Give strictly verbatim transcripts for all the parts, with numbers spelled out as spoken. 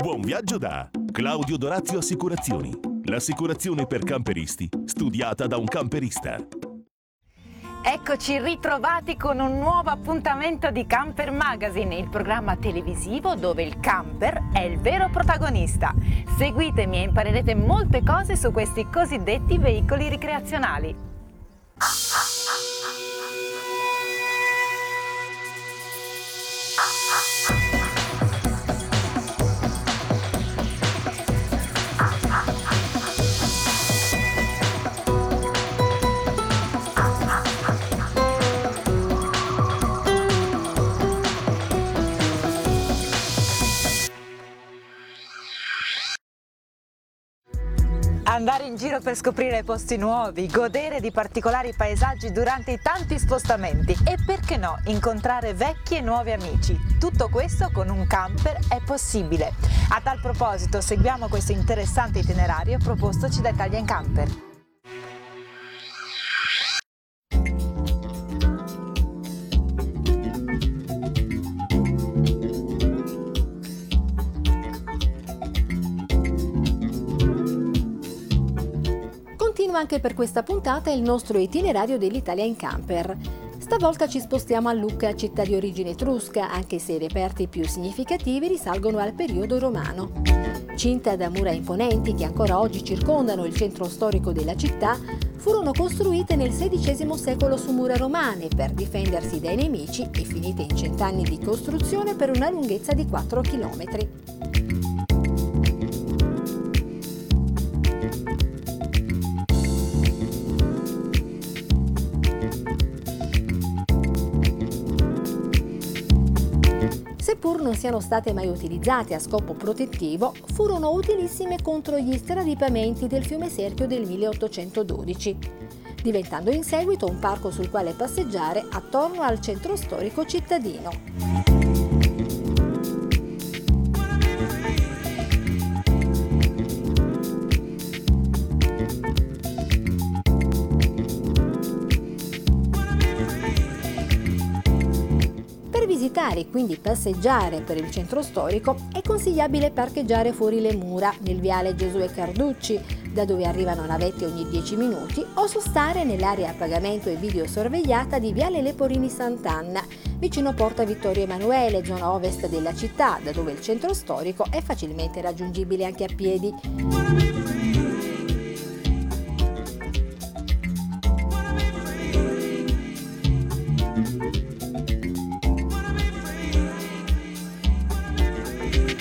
Buon viaggio da Claudio Dorazio Assicurazioni, l'assicurazione per camperisti, studiata da un camperista. Eccoci ritrovati con un nuovo appuntamento di Camper Magazine, il programma televisivo dove il camper è il vero protagonista. Seguitemi e imparerete molte cose su questi cosiddetti veicoli ricreazionali. Andare in giro per scoprire posti nuovi, godere di particolari paesaggi durante i tanti spostamenti e, perché no, incontrare vecchi e nuovi amici. Tutto questo con un camper è possibile. A tal proposito seguiamo questo interessante itinerario propostoci da Italian Camper. Anche per questa puntata il nostro itinerario dell'Italian Camper. Stavolta ci spostiamo a Lucca, città di origine etrusca, anche se i reperti più significativi risalgono al periodo romano. Cinta da mura imponenti che ancora oggi circondano il centro storico della città, furono costruite nel sedicesimo secolo su mura romane per difendersi dai nemici e finite in cent'anni di costruzione per una lunghezza di quattro chilometri. Seppur non siano state mai utilizzate a scopo protettivo, furono utilissime contro gli straripamenti del fiume Serchio del milleottocentododici, diventando in seguito un parco sul quale passeggiare attorno al centro storico cittadino. E quindi passeggiare per il centro storico è consigliabile parcheggiare fuori le mura nel viale Giosuè Carducci, da dove arrivano navette ogni dieci minuti, o sostare nell'area a pagamento e videosorvegliata di viale Leporini Sant'Anna, vicino Porta Vittorio Emanuele, zona ovest della città, da dove il centro storico è facilmente raggiungibile anche a piedi.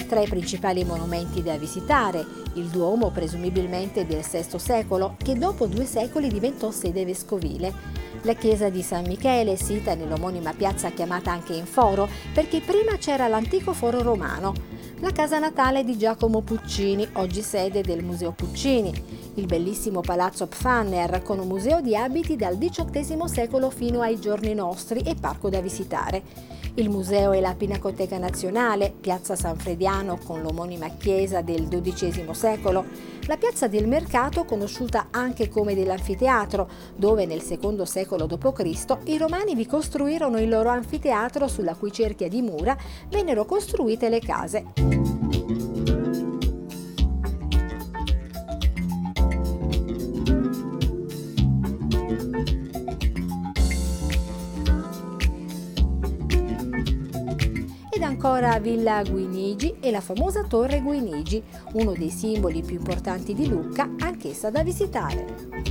Tra i principali monumenti da visitare, il Duomo presumibilmente del sesto secolo, che dopo due secoli diventò sede vescovile, la chiesa di San Michele, sita nell'omonima piazza chiamata anche in Foro, perché prima c'era l'antico foro romano, la casa natale di Giacomo Puccini, oggi sede del Museo Puccini, il bellissimo Palazzo Pfanner, con un museo di abiti dal diciottesimo secolo fino ai giorni nostri e parco da visitare. Il museo e la Pinacoteca Nazionale, piazza San Frediano con l'omonima chiesa del dodicesimo secolo, la piazza del mercato conosciuta anche come dell'anfiteatro, dove nel secondo secolo dopo Cristo i romani vi costruirono il loro anfiteatro sulla cui cerchia di mura vennero costruite le case. Ancora Villa Guinigi e la famosa Torre Guinigi, uno dei simboli più importanti di Lucca, anch'essa da visitare.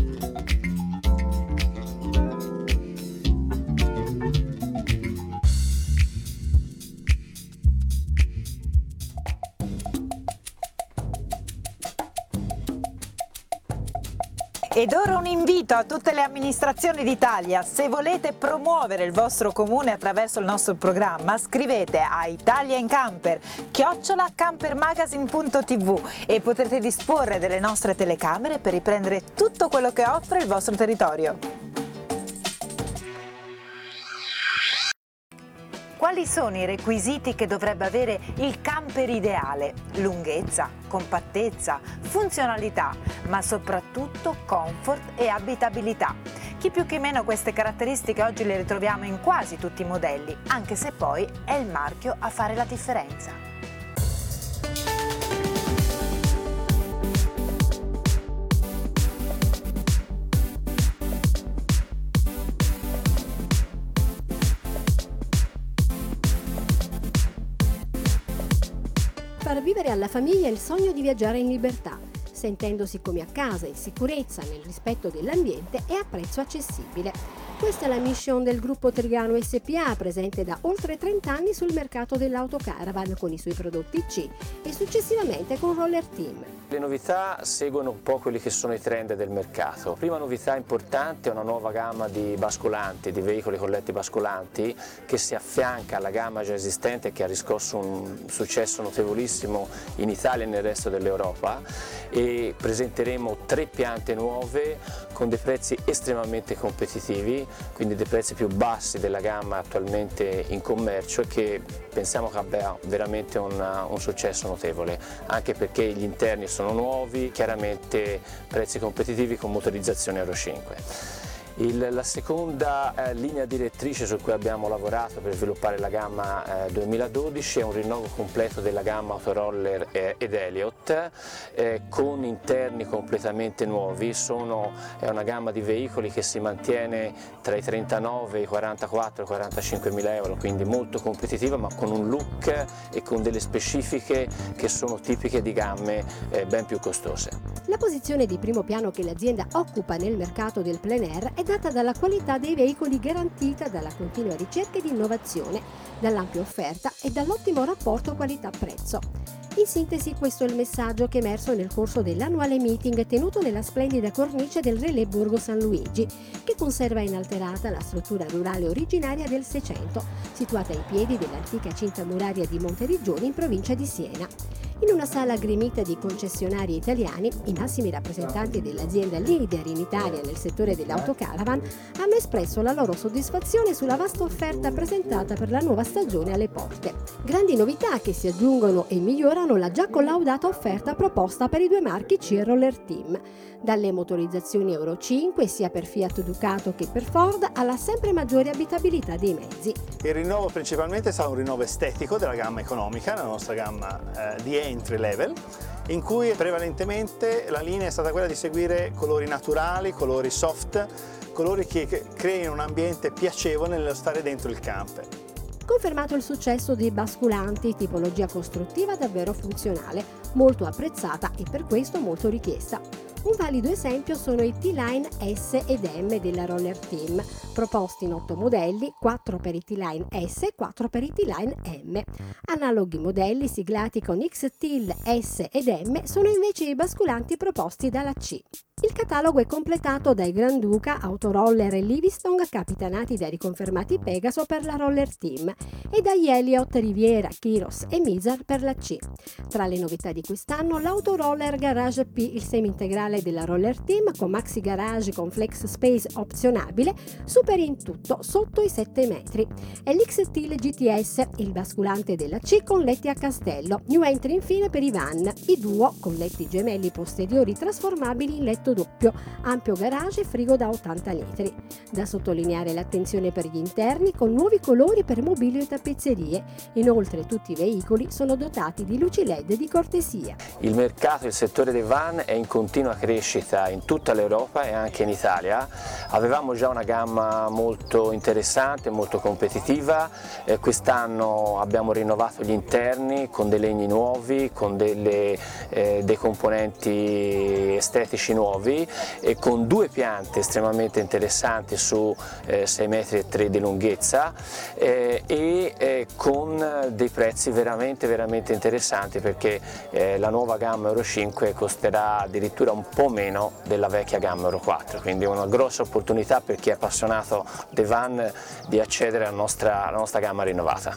Ed ora un invito a tutte le amministrazioni d'Italia: se volete promuovere il vostro comune attraverso il nostro programma, scrivete a Italian Camper chiocciola campermagazine punto tv e potrete disporre delle nostre telecamere per riprendere tutto quello che offre il vostro territorio. Quali sono i requisiti che dovrebbe avere il camper ideale? Lunghezza, compattezza, funzionalità, ma soprattutto comfort e abitabilità. Chi più chi meno queste caratteristiche oggi le ritroviamo in quasi tutti i modelli, anche se poi è il marchio a fare la differenza. far vivere alla famiglia il sogno di viaggiare in libertà, sentendosi come a casa, in sicurezza, nel rispetto dell'ambiente e a prezzo accessibile. Questa è la mission del gruppo Trigano S P A, presente da oltre trenta anni sul mercato dell'autocaravan con i suoi prodotti C e successivamente con Roller Team. Le novità seguono un po' quelli che sono i trend del mercato. Prima novità importante è una nuova gamma di bascolanti, di veicoli colletti bascolanti, che si affianca alla gamma già esistente che ha riscosso un successo notevolissimo in Italia e nel resto dell'Europa, e presenteremo tre piante nuove con dei prezzi estremamente competitivi, quindi dei prezzi più bassi della gamma attualmente in commercio, e che pensiamo che abbia veramente un, un successo notevole, anche perché gli interni sono nuovi, chiaramente prezzi competitivi con motorizzazione Euro cinque. Il, la seconda eh, linea direttrice su cui abbiamo lavorato per sviluppare la gamma eh, duemiladodici è un rinnovo completo della gamma Autoroller eh, ed Elliot eh, con interni completamente nuovi. Sono, è una gamma di veicoli che si mantiene tra i trentanove, i quarantaquattro e i quarantacinque mila euro, quindi molto competitiva, ma con un look e con delle specifiche che sono tipiche di gamme eh, ben più costose. La posizione di primo piano che l'azienda occupa nel mercato del plein air è data dalla qualità dei veicoli, garantita dalla continua ricerca ed innovazione, dall'ampia offerta e dall'ottimo rapporto qualità-prezzo. In sintesi, questo è il messaggio che è emerso nel corso dell'annuale meeting tenuto nella splendida cornice del Relais Borgo San Luigi, che conserva inalterata la struttura rurale originaria del Seicento, situata ai piedi dell'antica cinta muraria di Monteriggioni in provincia di Siena. In una sala aggremita di concessionari italiani, i massimi rappresentanti dell'azienda leader in Italia nel settore dell'autocaravan hanno espresso la loro soddisfazione sulla vasta offerta presentata per la nuova stagione alle porte. Grandi novità che si aggiungono e migliorano la già collaudata offerta proposta per i due marchi C e Roller Team, dalle motorizzazioni Euro cinque sia per Fiat Ducato che per Ford alla sempre maggiore abitabilità dei mezzi. Il rinnovo principalmente sarà un rinnovo estetico della gamma economica, la nostra gamma eh, di entry level, in cui prevalentemente la linea è stata quella di seguire colori naturali, colori soft, colori che creino un ambiente piacevole nello stare dentro il camper. Confermato il successo dei basculanti, tipologia costruttiva davvero funzionale, molto apprezzata e per questo molto richiesta. Un valido esempio sono i T-Line S ed M della Roller Team, proposti in otto modelli, quattro per i T-Line S e quattro per i T-Line M. Analoghi modelli siglati con X-T I L S ed M sono invece i basculanti proposti dalla C. Il catalogo è completato dai Granduca, Autoroller e Livistong, capitanati dai riconfermati Pegaso per la Roller Team, e dagli Elliot, Riviera, Kiros e Mizar per la C. Tra le novità di quest'anno, l'Autoroller Garage P, il semi-integrale della Roller Team con maxi garage con flex space opzionabile, superi in tutto sotto i sette metri, e l'X-T I L G T S, il basculante della C con letti a castello, new entry infine per i van, i duo con letti gemelli posteriori trasformabili in letto doppio, ampio garage e frigo da ottanta litri. Da sottolineare l'attenzione per gli interni con nuovi colori per mobilio e tappezzerie. Inoltre tutti i veicoli sono dotati di luci L E D di cortesia. Il mercato, il settore dei van è in continua crescita crescita in tutta l'Europa e anche in Italia. Avevamo già una gamma molto interessante, molto competitiva, eh, quest'anno abbiamo rinnovato gli interni con dei legni nuovi, con delle, eh, dei componenti estetici nuovi, e con due piante estremamente interessanti su eh, sei virgola tre metri di lunghezza eh, e eh, con dei prezzi veramente veramente interessanti, perché eh, la nuova gamma Euro cinque costerà addirittura un po' meno della vecchia gamma Euro quattro, quindi una grossa opportunità per chi è appassionato dei van di accedere alla nostra, alla nostra gamma rinnovata.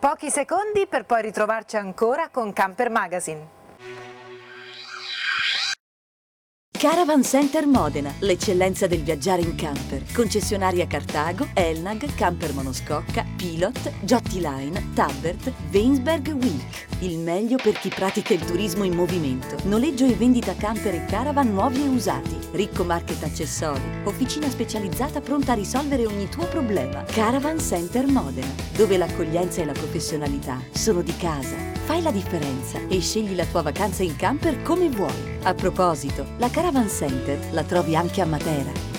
Pochi secondi per poi ritrovarci ancora con Camper Magazine. Caravan Center Modena, l'eccellenza del viaggiare in camper. Concessionari a Cartago, Elnag, Camper Monoscocca, Pilot, Jotti Line, Tabert, Weinsberg Week. Il meglio per chi pratica il turismo in movimento. Noleggio e vendita camper e caravan nuovi e usati. Ricco market accessori. Officina specializzata pronta a risolvere ogni tuo problema. Caravan Center Modena, dove l'accoglienza e la professionalità sono di casa. Fai la differenza e scegli la tua vacanza in camper come vuoi. A proposito, la Caravan Center la trovi anche a Matera.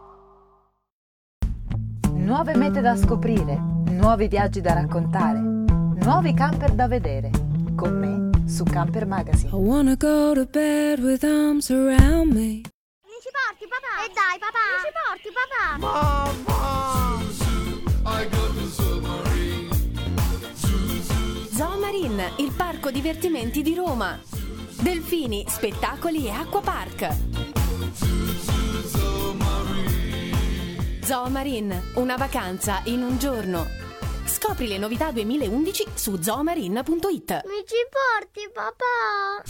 Nuove mete da scoprire, nuovi viaggi da raccontare, nuovi camper da vedere, con me su Camper Magazine. I wanna go to bed with arms around me. Mi ci porti papà? E eh dai papà! Mi ci porti papà? Mamma! I go to Zoomarine. Zoomarine, il parco divertimenti di Roma. Delfini, spettacoli e acquapark. Zoomarine, una vacanza in un giorno. Scopri le novità duemilaundici su zoomarine punto it. Mi ci porti papà?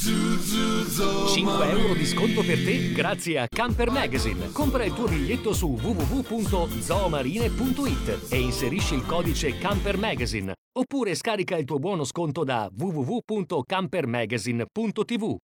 cinque euro di sconto per te grazie a Camper Magazine. Compra il tuo biglietto su w w w punto zoomarine punto it e inserisci il codice Camper Magazine. Oppure scarica il tuo buono sconto da w w w punto camper magazine punto t v.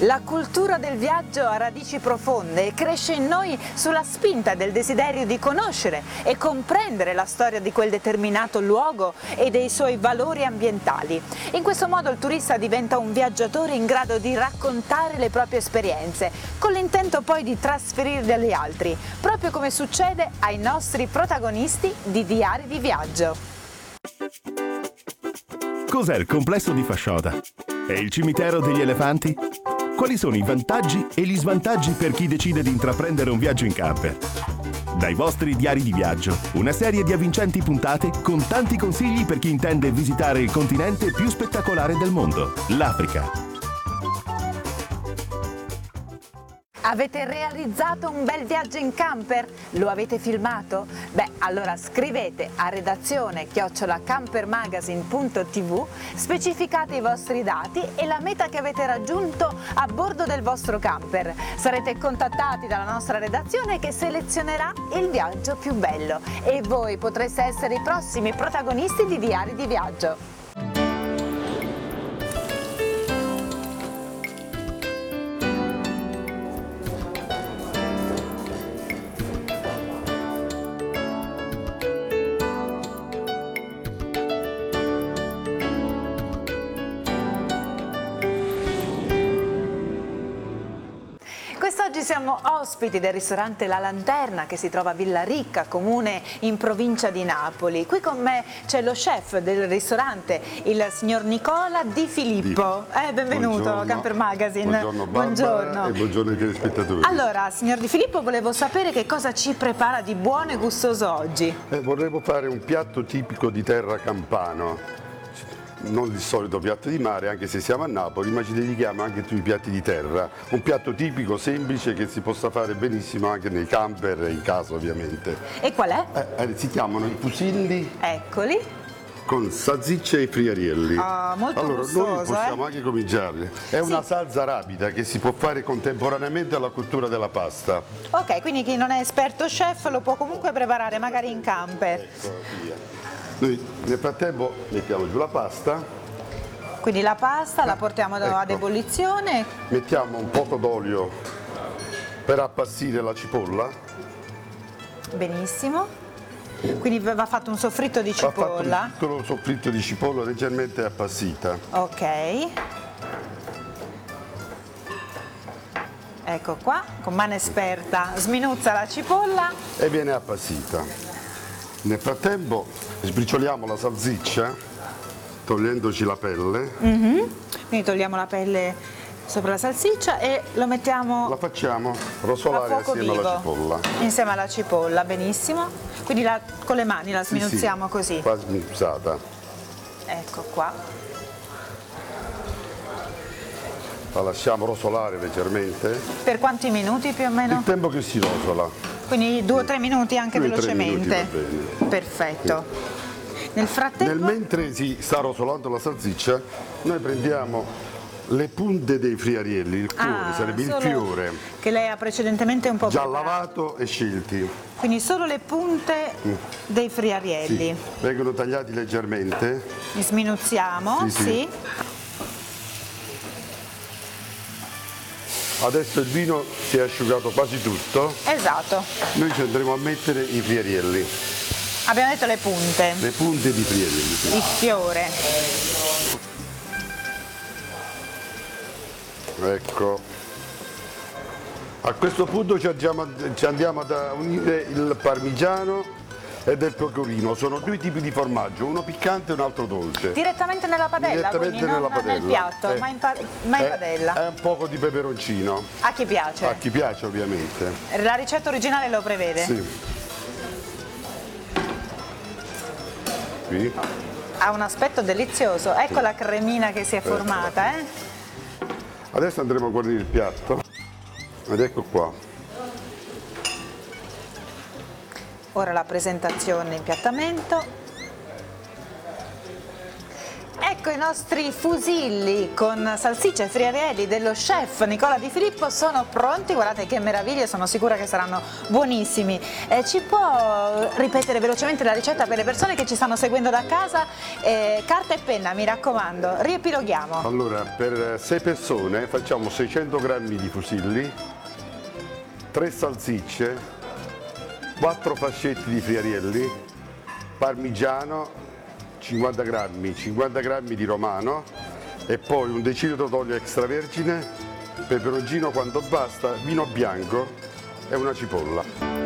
La cultura del viaggio ha radici profonde e cresce in noi sulla spinta del desiderio di conoscere e comprendere la storia di quel determinato luogo e dei suoi valori ambientali. In questo modo il turista diventa un viaggiatore in grado di raccontare le proprie esperienze, con l'intento poi di trasferirle agli altri, proprio come succede ai nostri protagonisti di Diari di Viaggio. Cos'è il complesso di Fascioda? È il cimitero degli elefanti? Quali sono i vantaggi e gli svantaggi per chi decide di intraprendere un viaggio in camper? Dai vostri Diari di Viaggio, una serie di avvincenti puntate con tanti consigli per chi intende visitare il continente più spettacolare del mondo, l'Africa. Avete realizzato un bel viaggio in camper? Lo avete filmato? Beh, allora scrivete a redazione chiocciola camper magazine punto t v, specificate i vostri dati e la meta che avete raggiunto a bordo del vostro camper. Sarete contattati dalla nostra redazione che selezionerà il viaggio più bello e voi potreste essere i prossimi protagonisti di Diari di Viaggio. Siamo ospiti del ristorante La Lanterna che si trova a Villa Ricca, comune in provincia di Napoli. Qui con me c'è lo chef del ristorante, il signor Nicola Di Filippo. Eh, benvenuto buongiorno. A Camper Magazine. Buongiorno Barbara buongiorno. E buongiorno ai telespettatori. Allora, signor Di Filippo, volevo sapere che cosa ci prepara di buono e gustoso oggi. Eh, vorremmo fare un piatto tipico di terra campano, non il solito piatto di mare, anche se siamo a Napoli, ma ci dedichiamo anche sui piatti di terra, un piatto tipico, semplice, che si possa fare benissimo anche nei camper e in casa ovviamente. E qual è? Eh, eh, si chiamano i fusilli. Eccoli. Con salsicce e friarielli. Ah, molto allora, gustoso, noi possiamo eh? anche cominciarli. È sì. una salsa rapida che si può fare contemporaneamente alla cottura della pasta. Ok, quindi chi non è esperto chef lo può comunque preparare magari in camper. Ecco, via. Noi nel frattempo mettiamo giù la pasta. Quindi la pasta la portiamo ecco. ad ebollizione. Mettiamo un poco d'olio per appassire la cipolla. Benissimo. Quindi va fatto un soffritto di cipolla. Va fatto un piccolo soffritto di cipolla leggermente appassita. Ok. Ecco qua, con mano esperta sminuzza la cipolla. E viene appassita. Nel frattempo sbricioliamo la salsiccia togliendoci la pelle. Mm-hmm. Quindi togliamo la pelle sopra la salsiccia e lo mettiamo. La facciamo rosolare a fuoco vivo, alla cipolla. Insieme alla cipolla, benissimo. Quindi la, con le mani la sminuzziamo sì, sì, così. Qua sminuzzata. Ecco qua. la lasciamo rosolare leggermente. Per quanti minuti più o meno? Il tempo che si rosola. Quindi due o tre minuti anche due, velocemente. Minuti, perfetto. Sì. Nel frattempo... Nel mentre si sta rosolando la salsiccia, noi prendiamo le punte dei friarielli, il fiore, ah, sarebbe il fiore che lei ha precedentemente un po' già preparato, lavato e scelti, quindi solo le punte mm. dei friarielli, sì, vengono tagliati leggermente, li sminuziamo, sì, sì. Sì, adesso il vino si è asciugato quasi tutto, esatto, noi ci andremo a mettere i friarielli, abbiamo detto le punte, le punte di friarielli, sì. Il fiore, ecco, a questo punto ci andiamo, ci andiamo ad unire il parmigiano e del pecorino, sono due tipi di formaggio, uno piccante e un altro dolce, direttamente nella padella, direttamente quindi nella non padella. Nel piatto, eh, ma, in pa ma in padella, è, è un poco di peperoncino a chi piace, a chi piace ovviamente, la ricetta originale lo prevede, sì. Qui. Ha un aspetto delizioso, ecco, sì, la cremina che si è formata, ecco. eh Adesso andremo a guarnire il piatto, ed ecco qua. Ora la presentazione, l'impiattamento. Ecco, i nostri fusilli con salsiccia e friarielli dello chef Nicola Di Filippo sono pronti, guardate che meraviglia, sono sicura che saranno buonissimi. Eh, ci può ripetere velocemente la ricetta per le persone che ci stanno seguendo da casa? Eh, carta e penna, mi raccomando, riepiloghiamo. Allora, per sei persone facciamo seicento grammi di fusilli, tre salsicce, quattro fascetti di friarielli, parmigiano, cinquanta grammi, cinquanta grammi di romano e poi un decilitro d'olio extravergine, peperoncino quanto basta, vino bianco e una cipolla.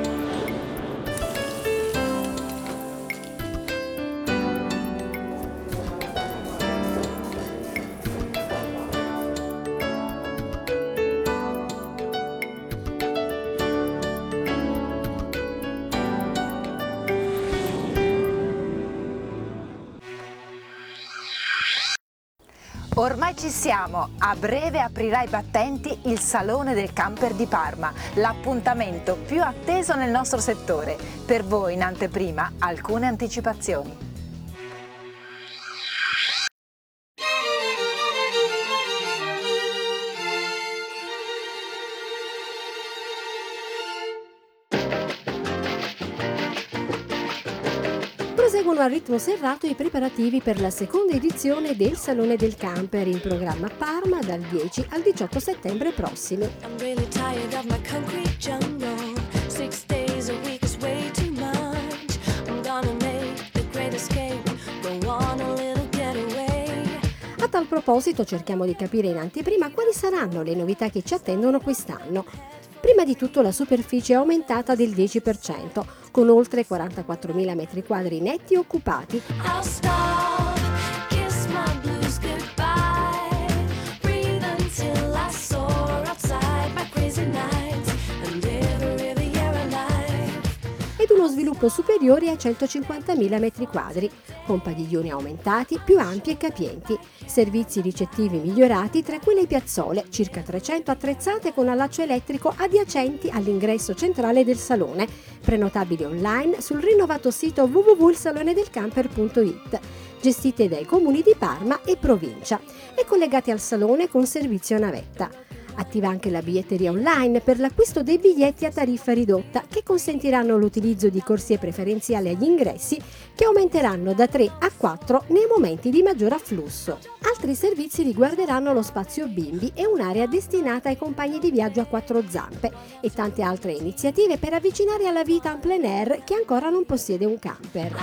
Ormai ci siamo, a breve aprirà i battenti il Salone del Camper di Parma, l'appuntamento più atteso nel nostro settore. Per voi in anteprima alcune anticipazioni. Proseguono a ritmo serrato i preparativi per la seconda edizione del Salone del Camper, in programma a Parma dal dieci al diciotto settembre prossimi. A tal proposito cerchiamo di capire in anteprima quali saranno le novità che ci attendono quest'anno. Prima di tutto la superficie è aumentata del dieci per cento, con oltre quarantaquattromila metri quadri netti occupati. Ed uno sviluppo superiore a centocinquantamila metri quadri, con padiglioni aumentati, più ampi e capienti, servizi ricettivi migliorati, tra cui le piazzole, circa trecento attrezzate con allaccio elettrico adiacenti all'ingresso centrale del salone, prenotabili online sul rinnovato sito w w w punto il salone del camper punto i t, gestite dai comuni di Parma e provincia e collegate al salone con servizio navetta. Attiva anche la biglietteria online per l'acquisto dei biglietti a tariffa ridotta che consentiranno l'utilizzo di corsie preferenziali agli ingressi che aumenteranno da tre a quattro nei momenti di maggior afflusso. Altri servizi riguarderanno lo spazio bimbi e un'area destinata ai compagni di viaggio a quattro zampe e tante altre iniziative per avvicinare alla vita en plein air chi ancora non possiede un camper.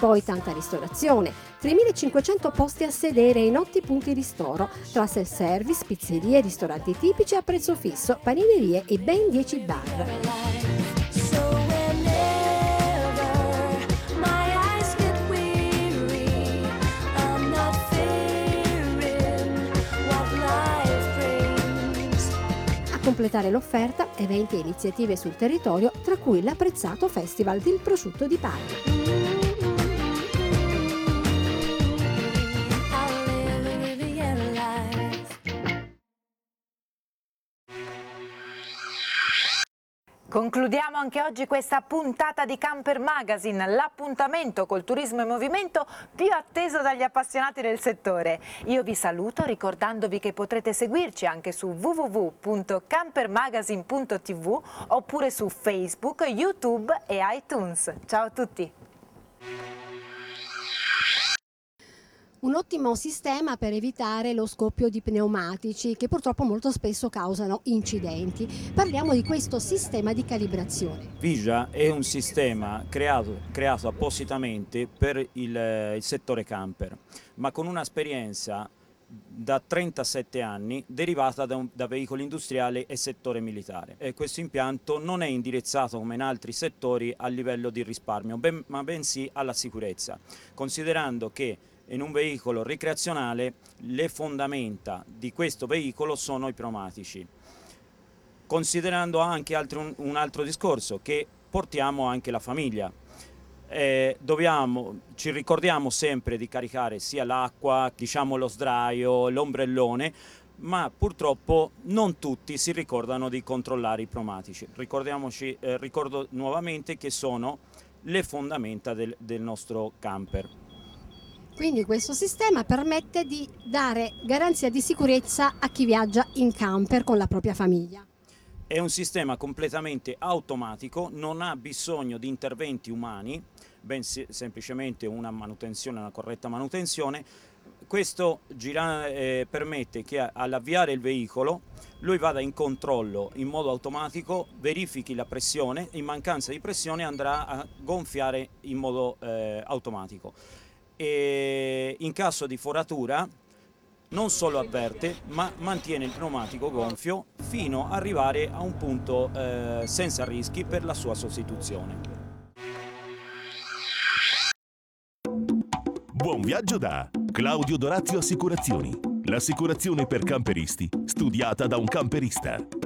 Poi tanta ristorazione, tremilacinquecento posti a sedere in otto punti ristoro, tra self-service, pizzerie, ristoranti tipici a prezzo fisso, paninerie e ben dieci bar. completare l'offerta, eventi e iniziative sul territorio, tra cui l'apprezzato Festival del Prosciutto di Parma. Concludiamo anche oggi questa puntata di Camper Magazine, l'appuntamento col turismo in movimento più atteso dagli appassionati del settore. Io vi saluto ricordandovi che potrete seguirci anche su w w w punto camper magazine punto t v oppure su Facebook, YouTube e iTunes. Ciao a tutti! Un ottimo sistema per evitare lo scoppio di pneumatici che purtroppo molto spesso causano incidenti. Parliamo di questo sistema di calibrazione. Vigia è un sistema creato, creato appositamente per il, il settore camper, ma con un'esperienza da trentasette anni derivata da, un, da veicoli industriali e settore militare. E questo impianto non è indirizzato come in altri settori a livello di risparmio, ben, ma bensì alla sicurezza, considerando che in un veicolo ricreazionale le fondamenta di questo veicolo sono i pneumatici, considerando anche altro, un, un altro discorso, che portiamo anche la famiglia. Eh, dobbiamo, ci ricordiamo sempre di caricare sia l'acqua, diciamo lo sdraio, l'ombrellone, ma purtroppo non tutti si ricordano di controllare i pneumatici. Ricordiamoci, eh, ricordo nuovamente che sono le fondamenta del, del nostro camper. Quindi questo sistema permette di dare garanzia di sicurezza a chi viaggia in camper con la propria famiglia. È un sistema completamente automatico, non ha bisogno di interventi umani, bensì semplicemente una manutenzione, una corretta manutenzione. Questo gira, eh, permette che all'avviare il veicolo lui vada in controllo in modo automatico, verifichi la pressione, in mancanza di pressione andrà a gonfiare in modo eh, automatico. E in caso di foratura non solo avverte, ma mantiene il pneumatico gonfio fino ad arrivare a un punto eh, senza rischi per la sua sostituzione. Buon viaggio da Claudio Dorazio Assicurazioni, l'assicurazione per camperisti studiata da un camperista.